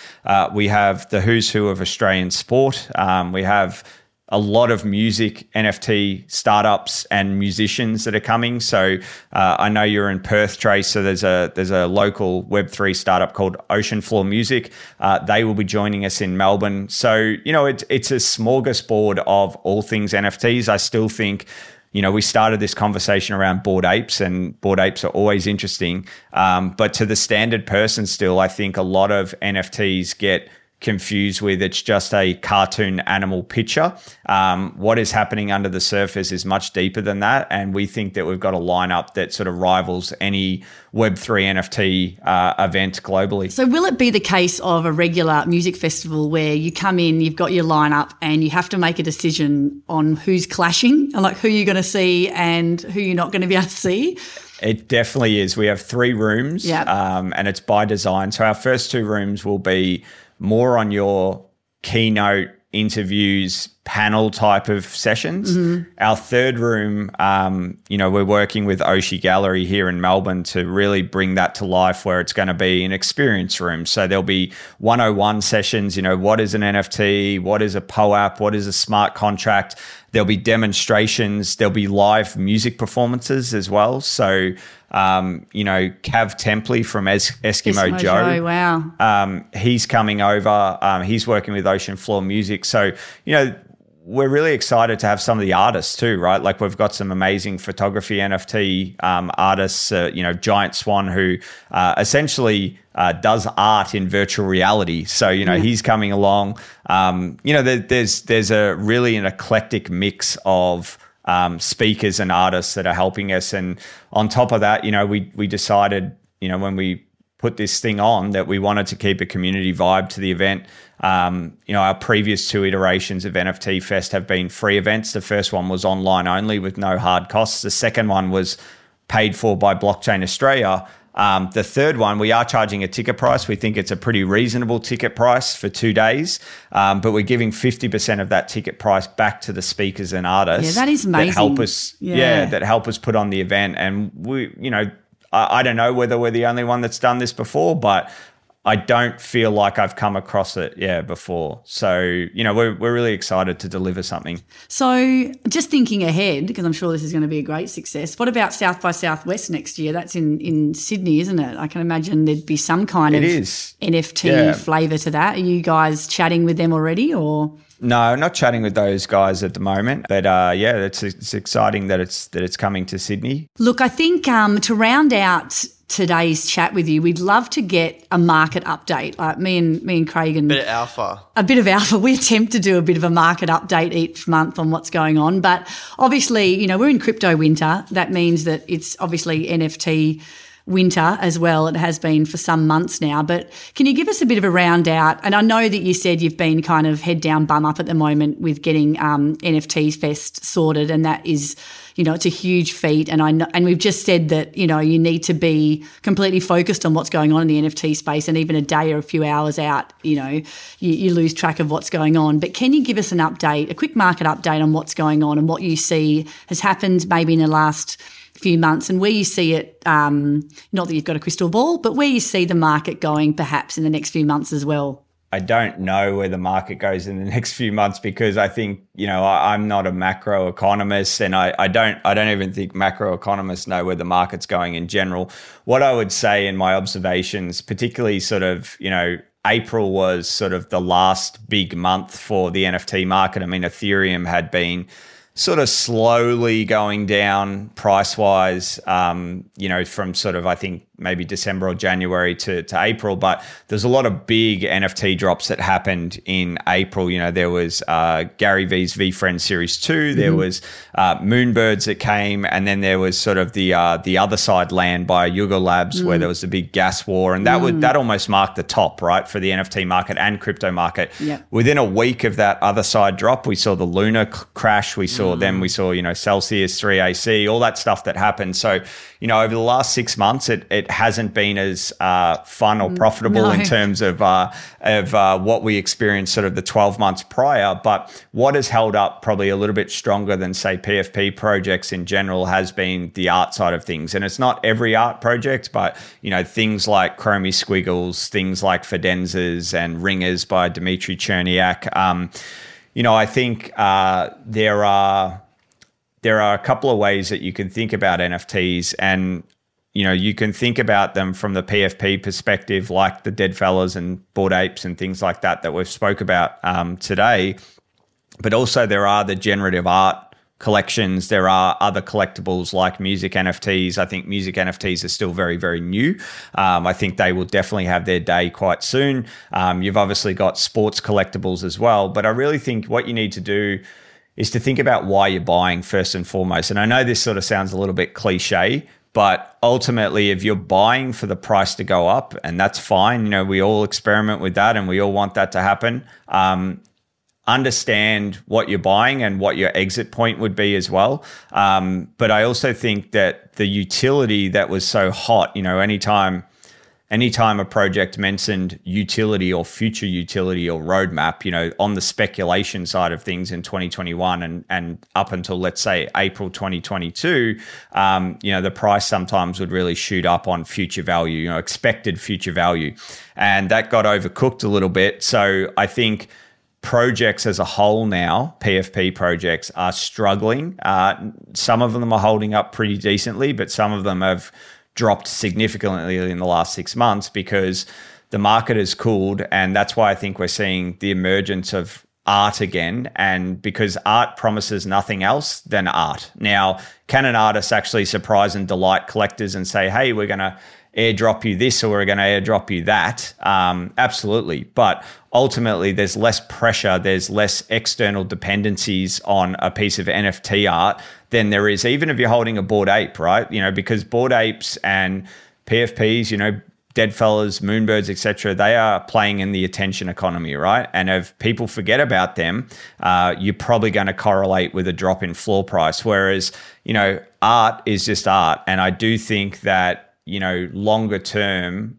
We have the who's who of Australian sport. We have a lot of music, NFT startups and musicians that are coming. So I know you're in Perth, Trace, so there's a local Web3 startup called Ocean Floor Music. They will be joining us in Melbourne. So, you know, it's a smorgasbord of all things NFTs. I still think, you know, we started this conversation around Bored Apes, and Bored Apes are always interesting. But to the standard person still, I think a lot of NFTs get confused with it's just a cartoon animal picture. What is happening under the surface is much deeper than that. And we think that we've got a lineup that sort of rivals any Web3 NFT event globally. So will it be the case of a regular music festival where you come in, you've got your lineup and you have to make a decision on who's clashing and like who you're going to see and who you're not going to be able to see? It definitely is. We have 3 rooms, yep. And it's by design. So our first 2 rooms will be more on your keynote, interviews, panel type of sessions. Mm-hmm. Our third room, you know, we're working with Oshi Gallery here in Melbourne to really bring that to life, where it's going to be an experience room. So there'll be 101 sessions, you know, what is an NFT? What is a POAP? What is a smart contract? There'll be demonstrations. There'll be live music performances as well. So, you know, Cav Templey from Eskimo Joe. Wow. He's coming over. He's working with Ocean Floor Music. So, you know, we're really excited to have some of the artists too, right? Like we've got some amazing photography NFT artists, you know, Giant Swan, who essentially does art in virtual reality. So, you know, he's coming along. You know, there's a really an eclectic mix of speakers and artists that are helping us. And on top of that, you know, we decided, you know, when we put this thing on, that we wanted to keep a community vibe to the event. You know, our previous two iterations of NFT Fest have been free events. The first one was online only with no hard costs. The second one was paid for by Blockchain Australia. The third one, we are charging a ticket price. We think it's a pretty reasonable ticket price for 2 days, but we're giving 50% of that ticket price back to the speakers and artists. Yeah, that is amazing. That help us, that help us put on the event. And we, you know, I don't know whether we're the only one that's done this before, but I don't feel like I've come across it, before. So, you know, we're really excited to deliver something. So just thinking ahead, because I'm sure this is going to be a great success, what about South by Southwest next year? That's in Sydney, isn't it? I can imagine there'd be some kind of NFT flavour to that. Are you guys chatting with them already or...? No, I'm not chatting with those guys at the moment. But, yeah, it's exciting that it's coming to Sydney. Look, I think to round out today's chat with you, we'd love to get a market update. Like me and Craig and a bit of alpha. We attempt to do a bit of a market update each month on what's going on. But obviously, you know, we're in crypto winter. That means that it's obviously NFT winter as well. It has been for some months now. But can you give us a bit of a round out? And I know that you said you've been kind of head down, bum up at the moment with getting NFT Fest sorted, and that is, you know, it's a huge feat. And I know, and we've just said that, you know, you need to be completely focused on what's going on in the NFT space, and even a day or a few hours out, you know, you lose track of what's going on. But can you give us an update, a quick market update on what's going on and what you see has happened maybe in the last few months and where you see it, not that you've got a crystal ball, but where you see the market going perhaps in the next few months as well? I don't know where the market goes in the next few months because I think, you know, I'm not a macro economist, and I don't even think macro economists know where the market's going in general. What I would say in my observations, particularly sort of, you know, April was sort of the last big month for the NFT market. I mean, Ethereum had been sort of slowly going down price-wise, you know, from sort of I think maybe December or January to April. But there's a lot of big NFT drops that happened in April. You know, there was Gary V's VeeFriends Series 2. There was Moonbirds that came, and then there was sort of the Other Side Land by Yuga Labs, where there was a big gas war, and that would that almost marked the top, right, for the NFT market and crypto market. Yep. Within a week of that Other Side drop, we saw the Luna crash. We saw then we saw, you know, Celsius, 3AC, all that stuff that happened. So, you know, over the last 6 months, it hasn't been as fun or profitable in terms of what we experienced sort of the 12 months prior. But what has held up probably a little bit stronger than, say, PFP projects in general has been the art side of things. And it's not every art project, but, you know, things like Chromie Squiggles, things like Fidenzas and Ringers by Dmitry Cherniak. You know, I think there are a couple of ways that you can think about NFTs, and, you know, you can think about them from the PFP perspective, like the Deadfellas and Bored Apes and things like that we've spoke about today. But also there are the generative art collections. There are other collectibles like music NFTs. I think music NFTs are still very, very new. I think they will definitely have their day quite soon. You've obviously got sports collectibles as well. But I really think what you need to do is to think about why you're buying first and foremost. And I know this sort of sounds a little bit cliche, but ultimately, if you're buying for the price to go up, and that's fine, you know, we all experiment with that and we all want that to happen. Understand what you're buying and what your exit point would be as well. But I also think that the utility that was so hot, you know, anytime a project mentioned utility or future utility or roadmap, you know, on the speculation side of things in 2021 and up until, let's say, April 2022, you know, the price sometimes would really shoot up on future value, you know, expected future value. And that got overcooked a little bit. So I think projects as a whole now, PFP projects, are struggling. Some of them are holding up pretty decently, but some of them have dropped significantly in the last 6 months because the market has cooled. And that's why I think we're seeing the emergence of art again, and because art promises nothing else than art. Now, can an artist actually surprise and delight collectors and say, hey, we're going to airdrop you this or we're going to airdrop you that? Absolutely. But ultimately, there's less pressure, there's less external dependencies on a piece of NFT art than there is, even if you're holding a Bored Ape, right? You know, because Bored Apes and PFPs, you know, Deadfellas, Moonbirds, etc., they are playing in the attention economy, right? And if people forget about them, you're probably going to correlate with a drop in floor price. Whereas, you know, art is just art. And I do think that, you know, longer term,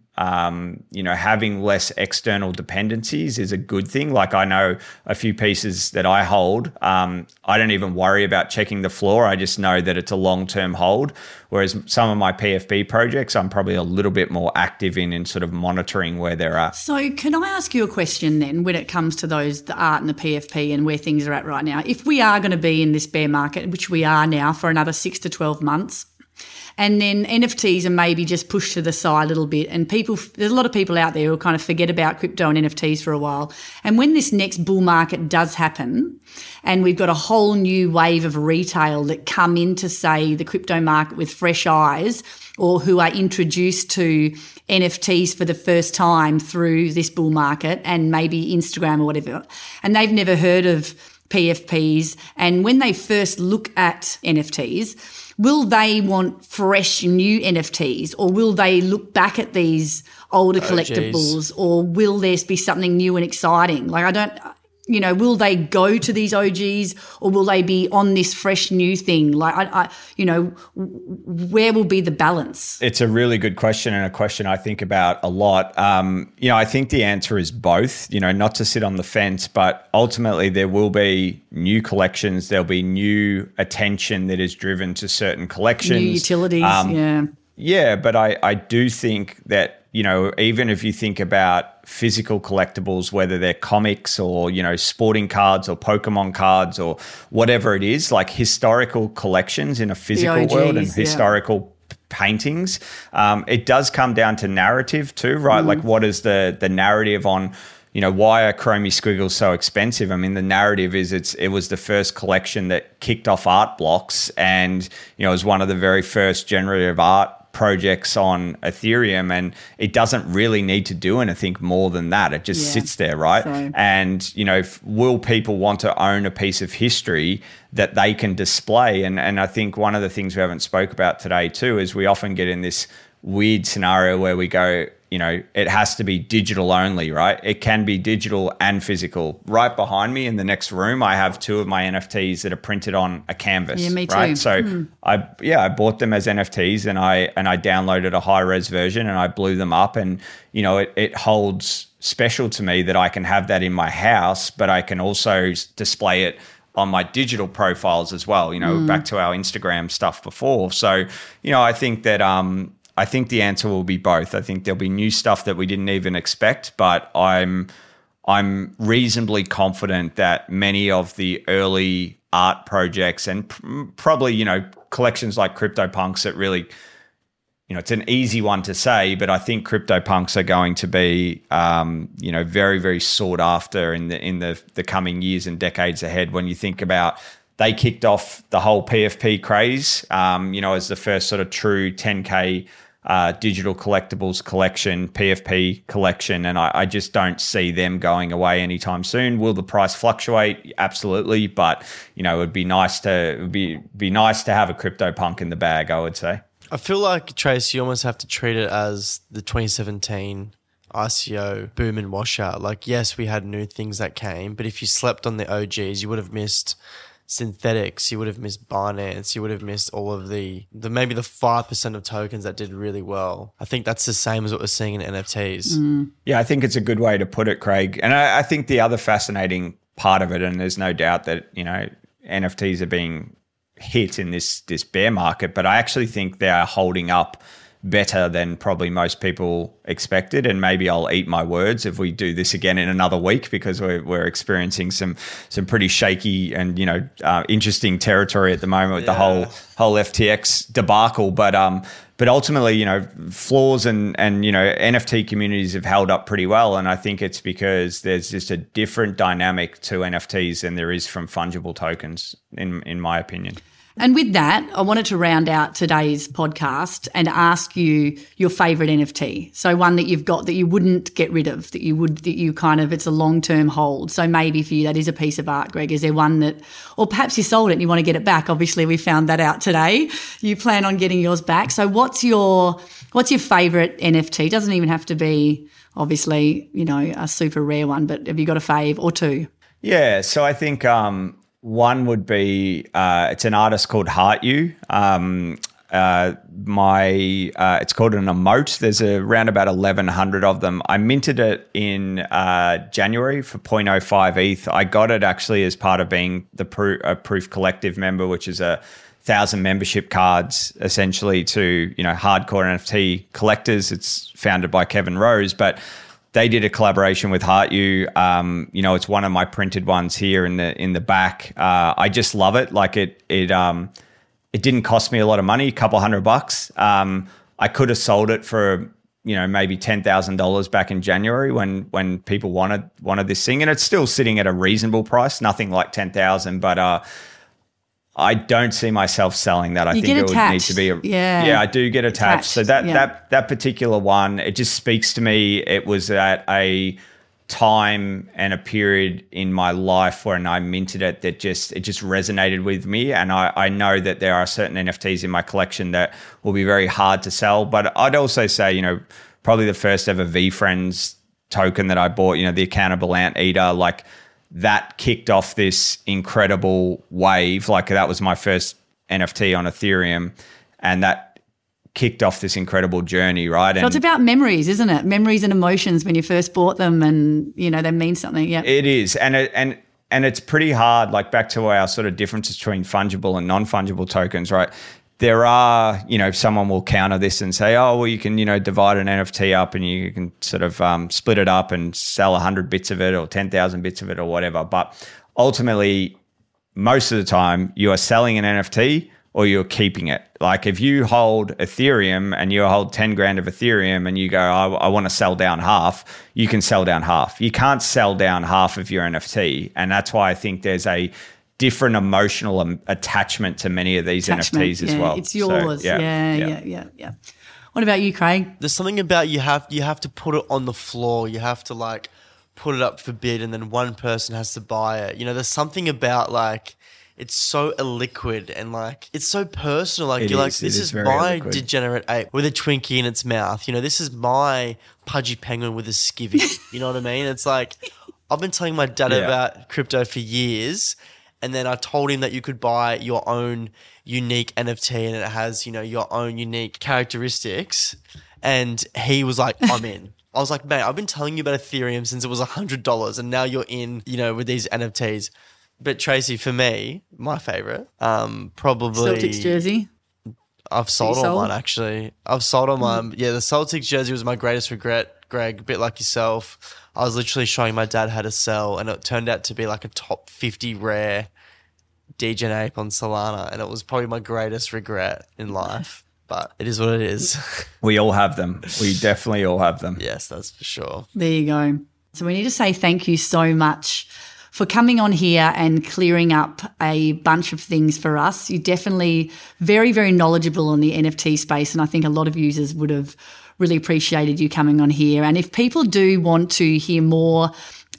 you know, having less external dependencies is a good thing. Like, I know a few pieces that I hold. I don't even worry about checking the floor. I just know that it's a long-term hold. Whereas some of my PFP projects, I'm probably a little bit more active in sort of monitoring where they're at. So can I ask you a question then when it comes to those, the art and the PFP and where things are at right now? If we are going to be in this bear market, which we are now for another 6 to 12 months, and then NFTs are maybe just pushed to the side a little bit. And people, there's a lot of people out there who kind of forget about crypto and NFTs for a while. And when this next bull market does happen, and we've got a whole new wave of retail that come into, say, the crypto market with fresh eyes, or who are introduced to NFTs for the first time through this bull market and maybe Instagram or whatever, and they've never heard of PFPs, and when they first look at NFTs, will they want fresh new NFTs, or will they look back at these older collectibles, or will there be something new and exciting? Like, I don't, you know, will they go to these OGs, or will they be on this fresh new thing? Like, I you know, where will be the balance? It's a really good question, and a question I think about a lot. You know, I think the answer is both, you know, not to sit on the fence, but ultimately there will be new collections. There'll be new attention that is driven to certain collections. New utilities, yeah. Yeah, but I do think that, you know, even if you think about physical collectibles, whether they're comics or, you know, sporting cards or Pokemon cards or whatever it is, like historical collections in a physical world and historical paintings, it does come down to narrative too, right? Like, what is the narrative on, you know, why are Chromie Squiggles so expensive? I mean, the narrative is it was the first collection that kicked off art blocks, and, you know, it was one of the very first generative art projects on Ethereum, and it doesn't really need to do anything more than that. It just sits there, right? So. And, you know, will people want to own a piece of history that they can display? And I think one of the things we haven't spoke about today too is we often get in this weird scenario where we go, you know, it has to be digital only, right? It can be digital and physical. Right behind me in the next room, I have two of my NFTs that are printed on a canvas. Yeah, me too. Right? So I bought them as NFTs, and I downloaded a high res version and I blew them up, and, you know, it holds special to me that I can have that in my house, but I can also display it on my digital profiles as well, you know, back to our Instagram stuff before. So, you know, I think that, I think the answer will be both. I think there'll be new stuff that we didn't even expect, but I'm reasonably confident that many of the early art projects and probably, you know, collections like CryptoPunks that really, you know, it's an easy one to say, but I think CryptoPunks are going to be, you know, very, very sought after in the coming years and decades ahead. When you think about, they kicked off the whole PFP craze, you know, as the first sort of true 10K digital collectibles collection, PFP collection, and I just don't see them going away anytime soon. Will the price fluctuate? Absolutely, but, you know, it'd be nice to have a CryptoPunk in the bag, I would say. I feel like, Trace, you almost have to treat it as the 2017 ICO boom and washout. Like, yes, we had new things that came, but if you slept on the OGs, you would have missed synthetics, you would have missed Binance, you would have missed all of the maybe the 5% of tokens that did really well. I think that's the same as what we're seeing in NFTs. Yeah, I think it's a good way to put it, Craig. And I think the other fascinating part of it, and there's no doubt that, you know, NFTs are being hit in this bear market, but I actually think they are holding up better than probably most people expected. And maybe I'll eat my words if we do this again in another week, because we're experiencing some pretty shaky and, you know, interesting territory at the moment with the whole FTX debacle. But ultimately, you know, floors and, you know, NFT communities have held up pretty well. And I think it's because there's just a different dynamic to NFTs than there is from fungible tokens, in my opinion. And with that, I wanted to round out today's podcast and ask you your favourite NFT. So one that you've got that you wouldn't get rid of, that you it's a long-term hold. So maybe for you that is a piece of art, Greg. Is there one that, or perhaps you sold it and you want to get it back? Obviously, we found that out today. You plan on getting yours back. So what's your favourite NFT? It doesn't even have to be, obviously, you know, a super rare one, but have you got a fave or two? Yeah, so I think... one would be, it's an artist called Heart You. It's called an emote. There's around about 1,100 of them. I minted it in January for 0.05 ETH. I got it actually as part of being the Proof Collective member, which is 1,000 membership cards essentially to, you know, hardcore NFT collectors. It's founded by Kevin Rose, but they did a collaboration with Heart You. You know, it's one of my printed ones here in the back. I just love it. Like it didn't cost me a lot of money, a couple $100. I could have sold it for, you know, maybe $10,000 back in January when people wanted this thing, and it's still sitting at a reasonable price, nothing like 10,000, but I don't see myself selling that. I do get attached. So that particular one, it just speaks to me. It was at a time and a period in my life when I minted it that just resonated with me. And I know that there are certain NFTs in my collection that will be very hard to sell. But I'd also say, you know, probably the first ever VeeFriends token that I bought, you know, the Accountable Ant Eater, like, that kicked off this incredible wave. Like, that was my first NFT on Ethereum, and that kicked off this incredible journey, right? So it's about memories, isn't it? Memories and emotions when you first bought them, and, you know, they mean something. Yeah, it is. And it's pretty hard, like, back to our sort of differences between fungible and non-fungible tokens, right? There are, you know, someone will counter this and say, oh, well, you can, you know, divide an NFT up and you can sort of split it up and sell 100 bits of it or 10,000 bits of it or whatever. But ultimately, most of the time, you are selling an NFT or you're keeping it. Like, if you hold Ethereum and you hold 10 grand of Ethereum and you go, I want to sell down half, you can sell down half. You can't sell down half of your NFT. And that's why I think there's a different emotional attachment to many of these NFTs as well. It's yours. So, yeah. What about you, Craig? There's something about you have to put it on the floor. You have to, like, put it up for bid, and then one person has to buy it. You know, there's something about, like, it's so illiquid and, like, it's so personal. Like, you're like, this is my degenerate ape with a Twinkie in its mouth. You know, this is my Pudgy Penguin with a skivvy. You know what I mean? It's like, I've been telling my dad about crypto for years. And then I told him that you could buy your own unique NFT and it has, you know, your own unique characteristics. And he was like, I'm in. I was like, mate, I've been telling you about Ethereum since it was $100 and now you're in, you know, with these NFTs. But Tracy, for me, my favorite, probably Celtics jersey. I've sold on mine, actually. I've sold on mine. Yeah, the Celtics jersey was my greatest regret, Greg, a bit like yourself. I was literally showing my dad how to sell, and it turned out to be like a top 50 rare degen ape on Solana, and it was probably my greatest regret in life, but it is what it is. We all have them. We definitely all have them. Yes, that's for sure. There you go. So we need to say thank you so much for coming on here and clearing up a bunch of things for us. You're definitely very, very knowledgeable on the NFT space, and I think a lot of users would have really appreciated you coming on here. And if people do want to hear more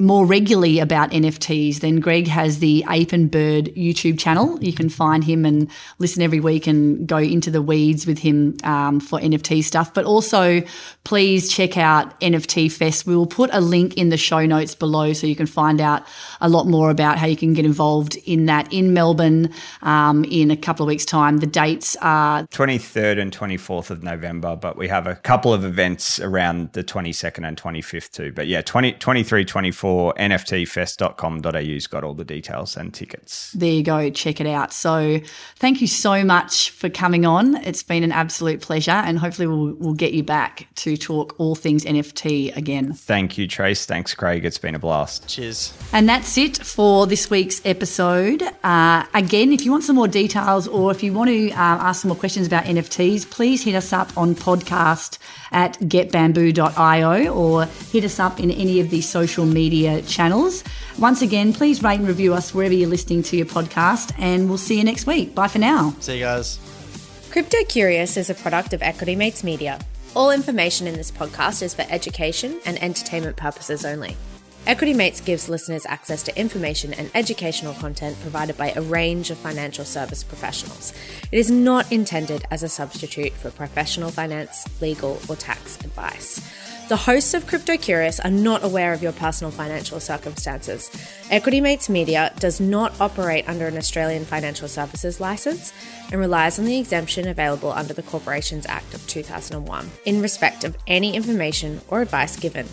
regularly about NFTs, then Greg has the Ape and Bird YouTube channel. You can find him and listen every week and go into the weeds with him for NFT stuff. But also, please check out NFT Fest. We will put a link in the show notes below so you can find out a lot more about how you can get involved in that in Melbourne in a couple of weeks' time. The dates are 23rd and 24th of November, but we have a couple of events around the 22nd and 25th too. But yeah, 23, 24. for nftfest.com.au's got all the details and tickets. There you go. Check it out. So thank you so much for coming on. It's been an absolute pleasure, and hopefully we'll get you back to talk all things NFT again. Thank you, Trace. Thanks, Craig. It's been a blast. Cheers. And that's it for this week's episode. Again, if you want some more details or if you want to ask some more questions about NFTs, please hit us up on podcast at getbamboo.io or hit us up in any of the social media channels. Once again, please rate and review us wherever you're listening to your podcast, and we'll see you next week. Bye for now. See you guys. Crypto Curious is a product of Equity Mates Media. All information in this podcast is for education and entertainment purposes only. Equity Mates gives listeners access to information and educational content provided by a range of financial service professionals. It is not intended as a substitute for professional finance, legal, or tax advice. The hosts of Crypto Curious are not aware of your personal financial circumstances. Equity Mates Media does not operate under an Australian financial services licence and relies on the exemption available under the Corporations Act of 2001 in respect of any information or advice given.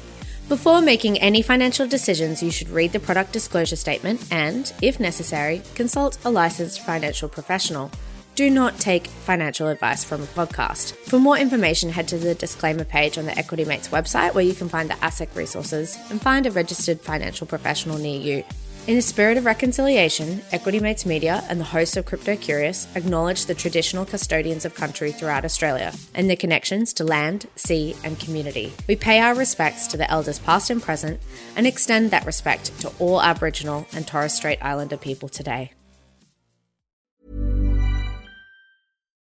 Before making any financial decisions, you should read the product disclosure statement and, if necessary, consult a licensed financial professional. Do not take financial advice from a podcast. For more information, head to the disclaimer page on the Equity Mates website, where you can find the ASIC resources and find a registered financial professional near you. In the spirit of reconciliation, Equity Mates Media and the hosts of Crypto Curious acknowledge the traditional custodians of country throughout Australia and their connections to land, sea, and community. We pay our respects to the elders past and present and extend that respect to all Aboriginal and Torres Strait Islander people today.